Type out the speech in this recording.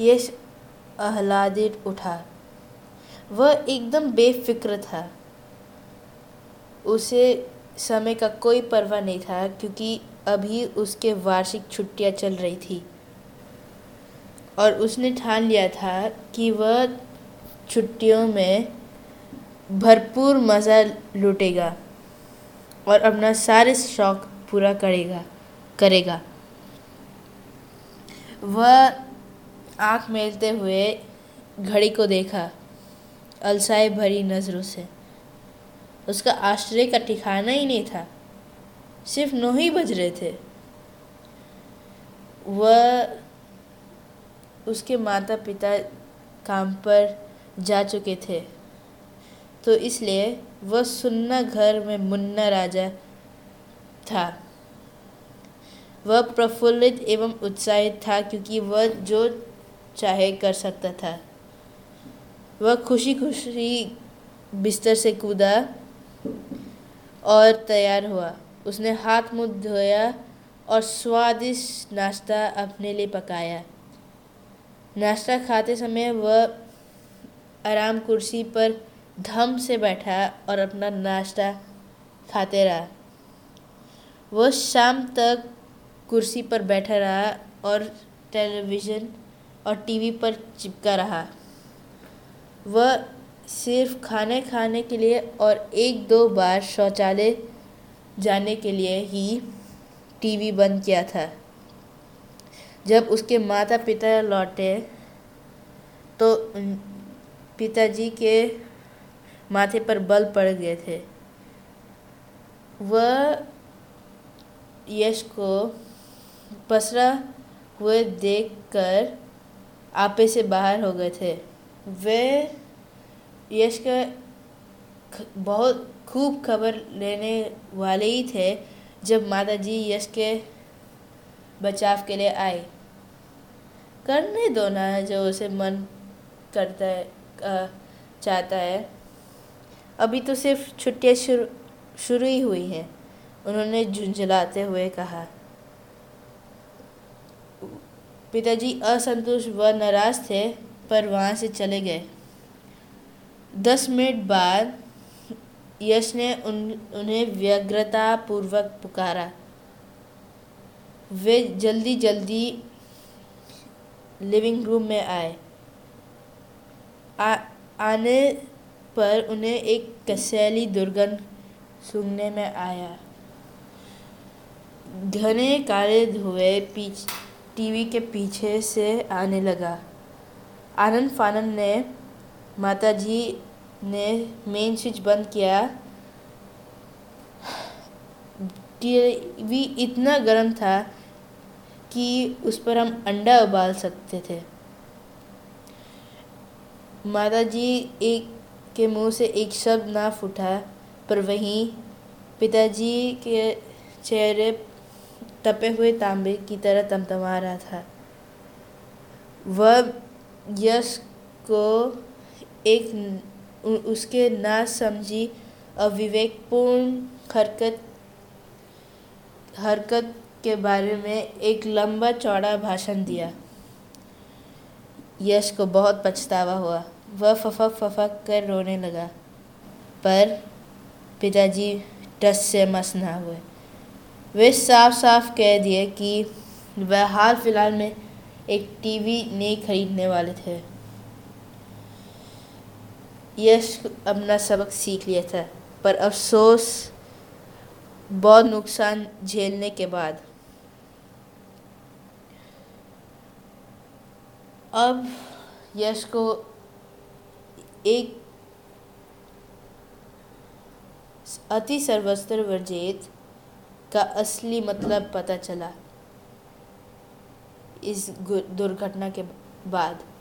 यश आह्लादित उठा। वह एकदम बेफिक्र था, उसे समय का कोई परवाह नहीं था क्योंकि अभी उसके वार्षिक छुट्टियां चल रही थी और उसने ठान लिया था कि वह छुट्टियों में भरपूर मज़ा लूटेगा और अपना सारे शौक़ पूरा करेगा। वह आँख मेलते हुए घड़ी को देखा अलसाई भरी नज़रों से। उसका आश्चर्य का ठिकाना ही नहीं था, सिर्फ 9 ही बज रहे थे। वह उसके माता पिता काम पर जा चुके थे तो इसलिए वह सुन्ना घर में मुन्ना राजा था। वह प्रफुल्लित एवं उत्साहित था क्योंकि वह जो चाहे कर सकता था। वह खुशी खुशी बिस्तर से कूदा और तैयार हुआ। उसने हाथ मुँह धोया और स्वादिष्ट नाश्ता अपने लिए पकाया। नाश्ता खाते समय वह आराम कुर्सी पर धम से बैठा और अपना नाश्ता खाते रहा। वह शाम तक कुर्सी पर बैठा रहा और टेलीविज़न और टीवी पर चिपका रहा। वह सिर्फ खाने खाने के लिए और 1-2 बार शौचालय जाने के लिए ही टीवी बंद किया था। जब उसके माता पिता लौटे तो पिताजी के माथे पर बल पड़ गए थे। वह यश को पसरा हुए देखकर आपे से बाहर हो गए थे। वे यश का बहुत खूब खबर लेने वाले ही थे जब माताजी यश के बचाव के लिए आए। करने दो ना जो उसे मन करता है चाहता है, अभी तो सिर्फ छुट्टियाँ शुरू ही हुई हैं, उन्होंने झुंझलाते हुए कहा। पिताजी असंतुष्ट व नाराज़ थे पर वहाँ से चले गए। 10 मिनट बाद यश ने उन्हें व्यग्रतापूर्वक पुकारा। वे जल्दी जल्दी लिविंग रूम में आए। आने पर उन्हें एक कसैली दुर्गंध सूंघने में आया। घने काले धुएं टीवी के पीछे से आने लगा। आनन फानन ने माताजी ने मेन स्विच बंद किया। टीवी इतना गर्म था कि उस पर हम अंडा उबाल सकते थे। माताजी के मुंह से एक शब्द ना फूटा पर वहीं पिताजी के चेहरे तपे हुए तांबे की तरह तमतमा रहा था। वह यश को उसके ना समझी अविवेकपूर्ण हरकत के बारे में एक लंबा चौड़ा भाषण दिया। यश को बहुत पछतावा हुआ। वह फफक फफक कर रोने लगा पर पिताजी टस से मस ना हुए। वे साफ साफ कह दिए कि वह हाल फिलहाल में एक टीवी नहीं खरीदने वाले थे। यश अपना सबक सीख लिया था पर अफसोस बहुत नुकसान झेलने के बाद। अब यश को एक अति सर्वस्त्र वर्जित का असली मतलब पता चला इस दुर्घटना के बाद।